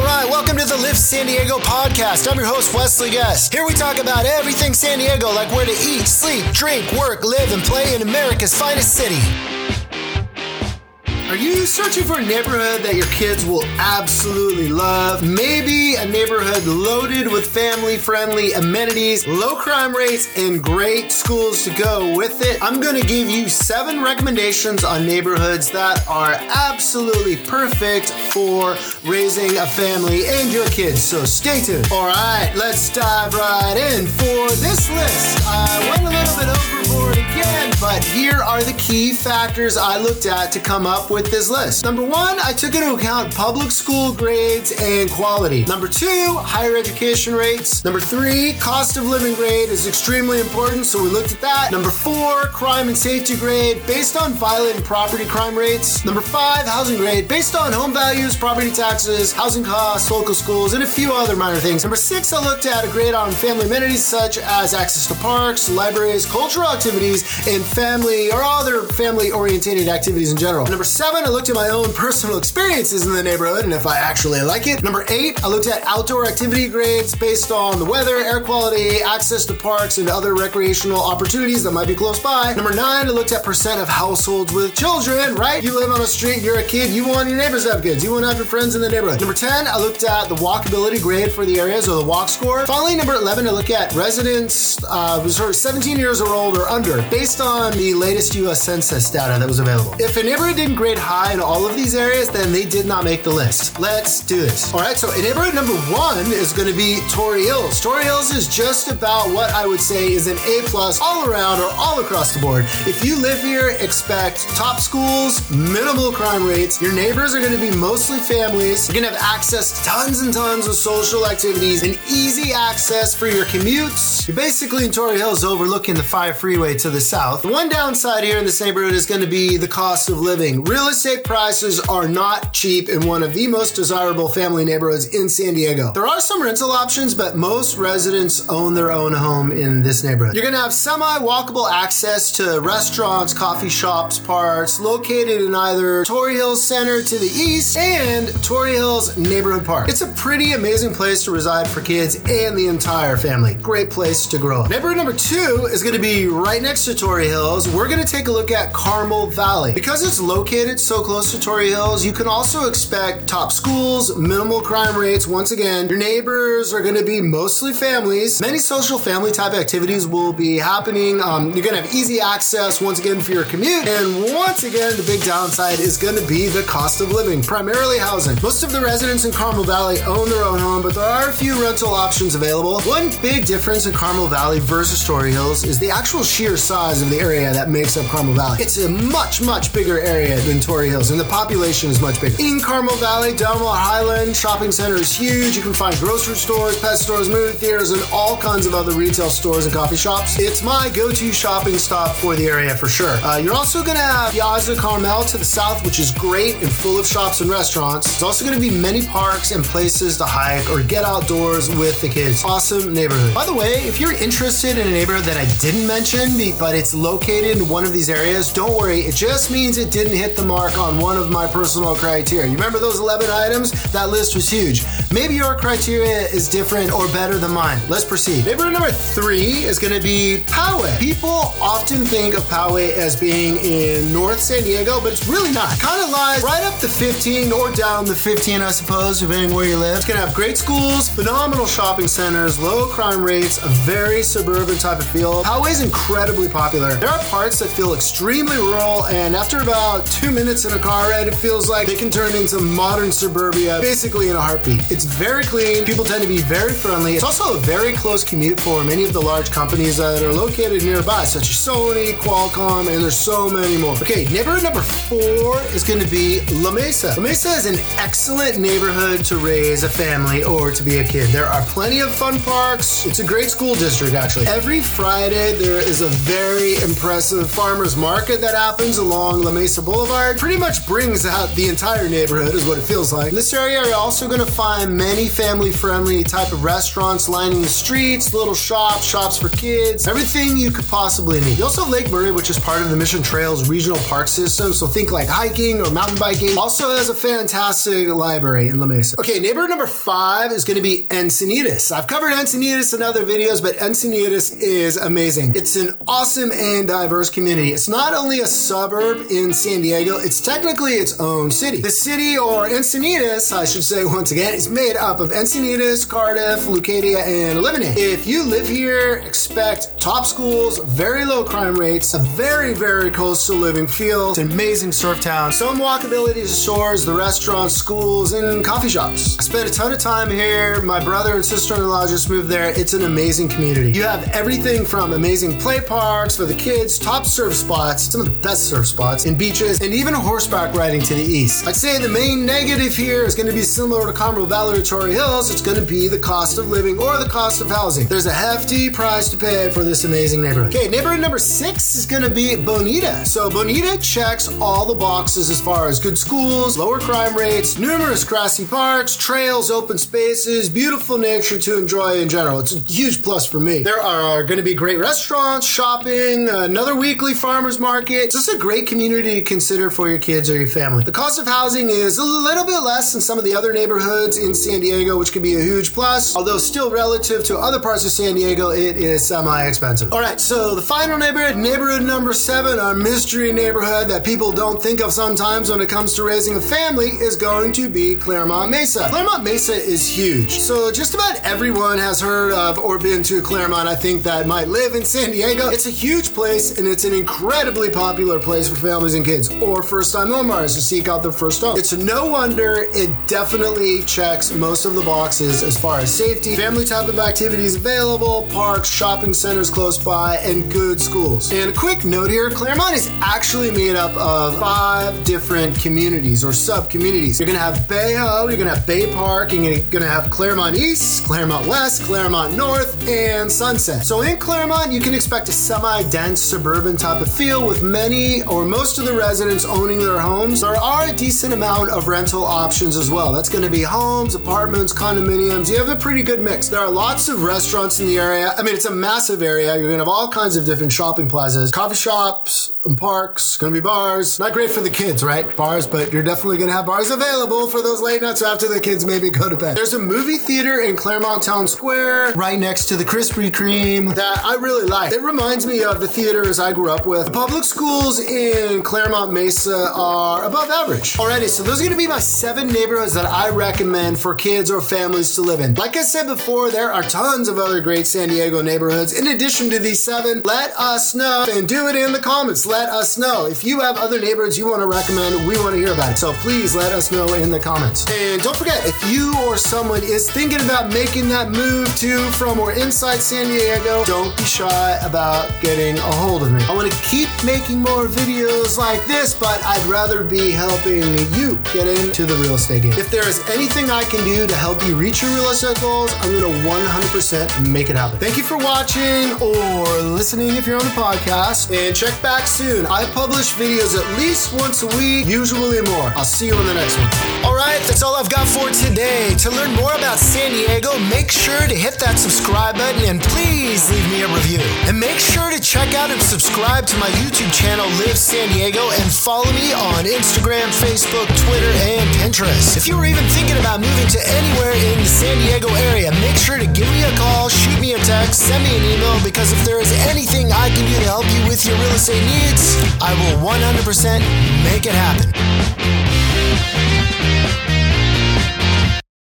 All right, welcome to the Live San Diego podcast. I'm your host, Wesley Guess. Here we talk about everything San Diego, like where to eat, sleep, drink, work, live, and play in America's finest city. Are you searching for a neighborhood that your kids will absolutely love? Maybe a neighborhood loaded with family-friendly amenities, low crime rates, and great schools to go with it? I'm going to give you 7 recommendations on neighborhoods that are absolutely perfect for raising a family and your kids, so stay tuned. All right, let's dive right in. For this list, I went a little bit overboard again, but here are the key factors I looked at to come up with this list. Number 1, I took into account public school grades and quality. Number 2, higher education rates. Number 3, cost of living grade is extremely important, so we looked at that. Number 4, crime and safety grade based on violent and property crime rates. Number 5, housing grade based on home values, property taxes, housing costs, local schools, and a few other minor things. Number 6, I looked at a grade on family amenities such as access to parks, libraries, cultural activities, and family or other family-oriented activities in general. Number 7, I looked at my own personal experiences in the neighborhood and if I actually like it. Number 8, I looked at outdoor activity grades based on the weather, air quality, access to parks, and other recreational opportunities that might be close by. Number 9, I looked at percent of households with children, right? You live on a street, you're a kid, you want your neighbors to have kids, you want to have your friends in the neighborhood. Number 10, I looked at the walkability grade for the areas or the walk score. Finally, number 11, I looked at residents sort of 17 years old or under based on the latest U.S. Census data that was available. If a neighborhood didn't grade high in all of these areas, then they did not make the list. Let's do this. All right, so neighborhood number 1 is going to be Torrey Hills. Torrey Hills is just about what I would say is an A+ all around or all across the board. If you live here, expect top schools, minimal crime rates. Your neighbors are going to be mostly families. You're going to have access to tons and tons of social activities and easy access for your commutes. You're basically in Torrey Hills overlooking the 5 freeway to the south. The one downside here in this neighborhood is going to be the cost of living. Real estate prices are not cheap in one of the most desirable family neighborhoods in San Diego. There are some rental options, but most residents own their own home in this neighborhood. You're going to have semi-walkable access to restaurants, coffee shops, parks, located in either Torrey Hills Center to the east and Torrey Hills Neighborhood Park. It's a pretty amazing place to reside for kids and the entire family. Great place to grow up. Neighborhood number 2 is going to be right next to Torrey Hills. We're going to take a look at Carmel Valley. Because it's located so close to Torrey Hills, you can also expect top schools, minimal crime rates. Once again, your neighbors are going to be mostly families. Many social family type activities will be happening. You're going to have easy access, once again, for your commute. And once again, the big downside is going to be the cost of living, primarily housing. Most of the residents in Carmel Valley own their own home, but there are a few rental options available. One big difference in Carmel Valley versus Torrey Hills is the actual sheer size of the area that makes up Carmel Valley. It's a much, much bigger area in Torrey Hills, and the population is much bigger. In Carmel Valley, Del Mar Highlands shopping center is huge. You can find grocery stores, pet stores, movie theaters, and all kinds of other retail stores and coffee shops. It's my go-to shopping stop for the area for sure. You're also going to have Piazza Carmel to the south, which is great and full of shops and restaurants. There's also going to be many parks and places to hike or get outdoors with the kids. Awesome neighborhood. By the way, if you're interested in a neighborhood that I didn't mention, but it's located in one of these areas, don't worry. It just means it didn't hit the mark on one of my personal criteria. You remember those 11 items? That list was huge. Maybe your criteria is different or better than mine. Let's proceed. Neighborhood number 3 is going to be Poway. People often think of Poway as being in North San Diego, but it's really not. Kind of lies right up the 15 or down the 15, I suppose, depending where you live. It's going to have great schools, phenomenal shopping centers, low crime rates, a very suburban type of feel. Poway is incredibly popular. There are parts that feel extremely rural, and after about 2 minutes in a car ride, it feels like they can turn into modern suburbia basically in a heartbeat. It's very clean. People tend to be very friendly. It's also a very close commute for many of the large companies that are located nearby, such as Sony, Qualcomm, and there's so many more. Okay, neighborhood number 4 is going to be La Mesa. La Mesa is an excellent neighborhood to raise a family or to be a kid. There are plenty of fun parks. It's a great school district, actually. Every Friday, there is a very impressive farmer's market that happens along La Mesa Boulevard. Boulevard pretty much brings out the entire neighborhood, is what it feels like. In this area, you're also gonna find many family-friendly type of restaurants lining the streets, little shops, shops for kids, everything you could possibly need. You also have Lake Murray, which is part of the Mission Trails Regional Park system, so think like hiking or mountain biking. Also has a fantastic library in La Mesa. Okay, neighborhood number 5 is gonna be Encinitas. I've covered Encinitas in other videos, but Encinitas is amazing. It's an awesome and diverse community. It's not only a suburb in San Diego, it's technically its own city. The city, or Encinitas, I should say once again, is made up of Encinitas, Cardiff, Leucadia, and Eliminate. If you live here, expect top schools, very low crime rates, a very, very coastal living feel. It's an amazing surf town. Some walkability to shores, the restaurants, schools, and coffee shops. I spent a ton of time here. My brother and sister-in-law just moved there. It's an amazing community. You have everything from amazing play parks for the kids, top surf spots, some of the best surf spots, and beaches, and even horseback riding to the east. I'd say the main negative here is going to be similar to Carmel Valley or Torrey Hills. It's going to be the cost of living or the cost of housing. There's a hefty price to pay for this amazing neighborhood. Okay, neighborhood number 6 is going to be Bonita. So Bonita checks all the boxes as far as good schools, lower crime rates, numerous grassy parks, trails, open spaces, beautiful nature to enjoy in general. It's a huge plus for me. There are going to be great restaurants, shopping, another weekly farmer's market. It's just a great community to consider for your kids or your family. The cost of housing is a little bit less than some of the other neighborhoods in San Diego, which can be a huge plus. Although still relative to other parts of San Diego, it is semi-expensive. All right, so the final neighborhood, neighborhood number 7, our mystery neighborhood that people don't think of sometimes when it comes to raising a family, is going to be Clairemont Mesa. Clairemont Mesa is huge. So just about everyone has heard of or been to Clairemont, I think, that might live in San Diego. It's a huge place, and it's an incredibly popular place for families and kids, or first-time homebuyers to seek out their first home. It's no wonder it definitely checks most of the boxes as far as safety, family type of activities available, parks, shopping centers close by, and good schools. And a quick note here, Clairemont is actually made up of 5 different communities or sub-communities. You're gonna have Bayo, you're gonna have Bay Park, and you're gonna have Clairemont East, Clairemont West, Clairemont North, and Sunset. So in Clairemont, you can expect a semi-dense suburban type of feel with many or most of the residents owning their homes. There are a decent amount of rental options as well. That's gonna be homes, apartments, condominiums. You have a pretty good mix. There are lots of restaurants in the area. I mean, it's a massive area. You're gonna have all kinds of different shopping plazas, coffee shops, and parks, gonna be bars. Not great for the kids, right? Bars, but you're definitely gonna have bars available for those late nights after the kids maybe go to bed. There's a movie theater in Clairemont Town Square right next to the Krispy Kreme that I really like. It reminds me of the theaters I grew up with. The public schools in Clairemont Mesa are above average. Alrighty, so those are gonna be my 7 neighborhoods that I recommend for kids or families to live in. Like I said before, there are tons of other great San Diego neighborhoods in addition to these 7. Let us know, and do it in the comments. Let us know if you have other neighborhoods you want to recommend. We want to hear about it. So please let us know in the comments. And don't forget, if you or someone is thinking about making that move to, from, or inside San Diego, don't be shy about getting a hold of me. I want to keep making more videos like this, but I'd rather be helping you get into the real estate game. If there is anything I can do to help you reach your real estate goals, I'm going to 100% make it happen. Thank you for watching or listening if you're on the podcast, and check back soon. I publish videos at least once a week, usually more. I'll see you in the next one. All right, that's all I've got for today. To learn more about San Diego, make sure to hit that subscribe button, and please leave me a review. And make sure to check out and subscribe to my YouTube channel, Live San Diego, and follow me on Instagram, Facebook, Twitter, and Pinterest. If you were even thinking about moving to anywhere in the San Diego area, make sure to give me a call, shoot me a text, send me an email, because if there is anything I can do to help you with your real estate needs, I will 100% make it happen.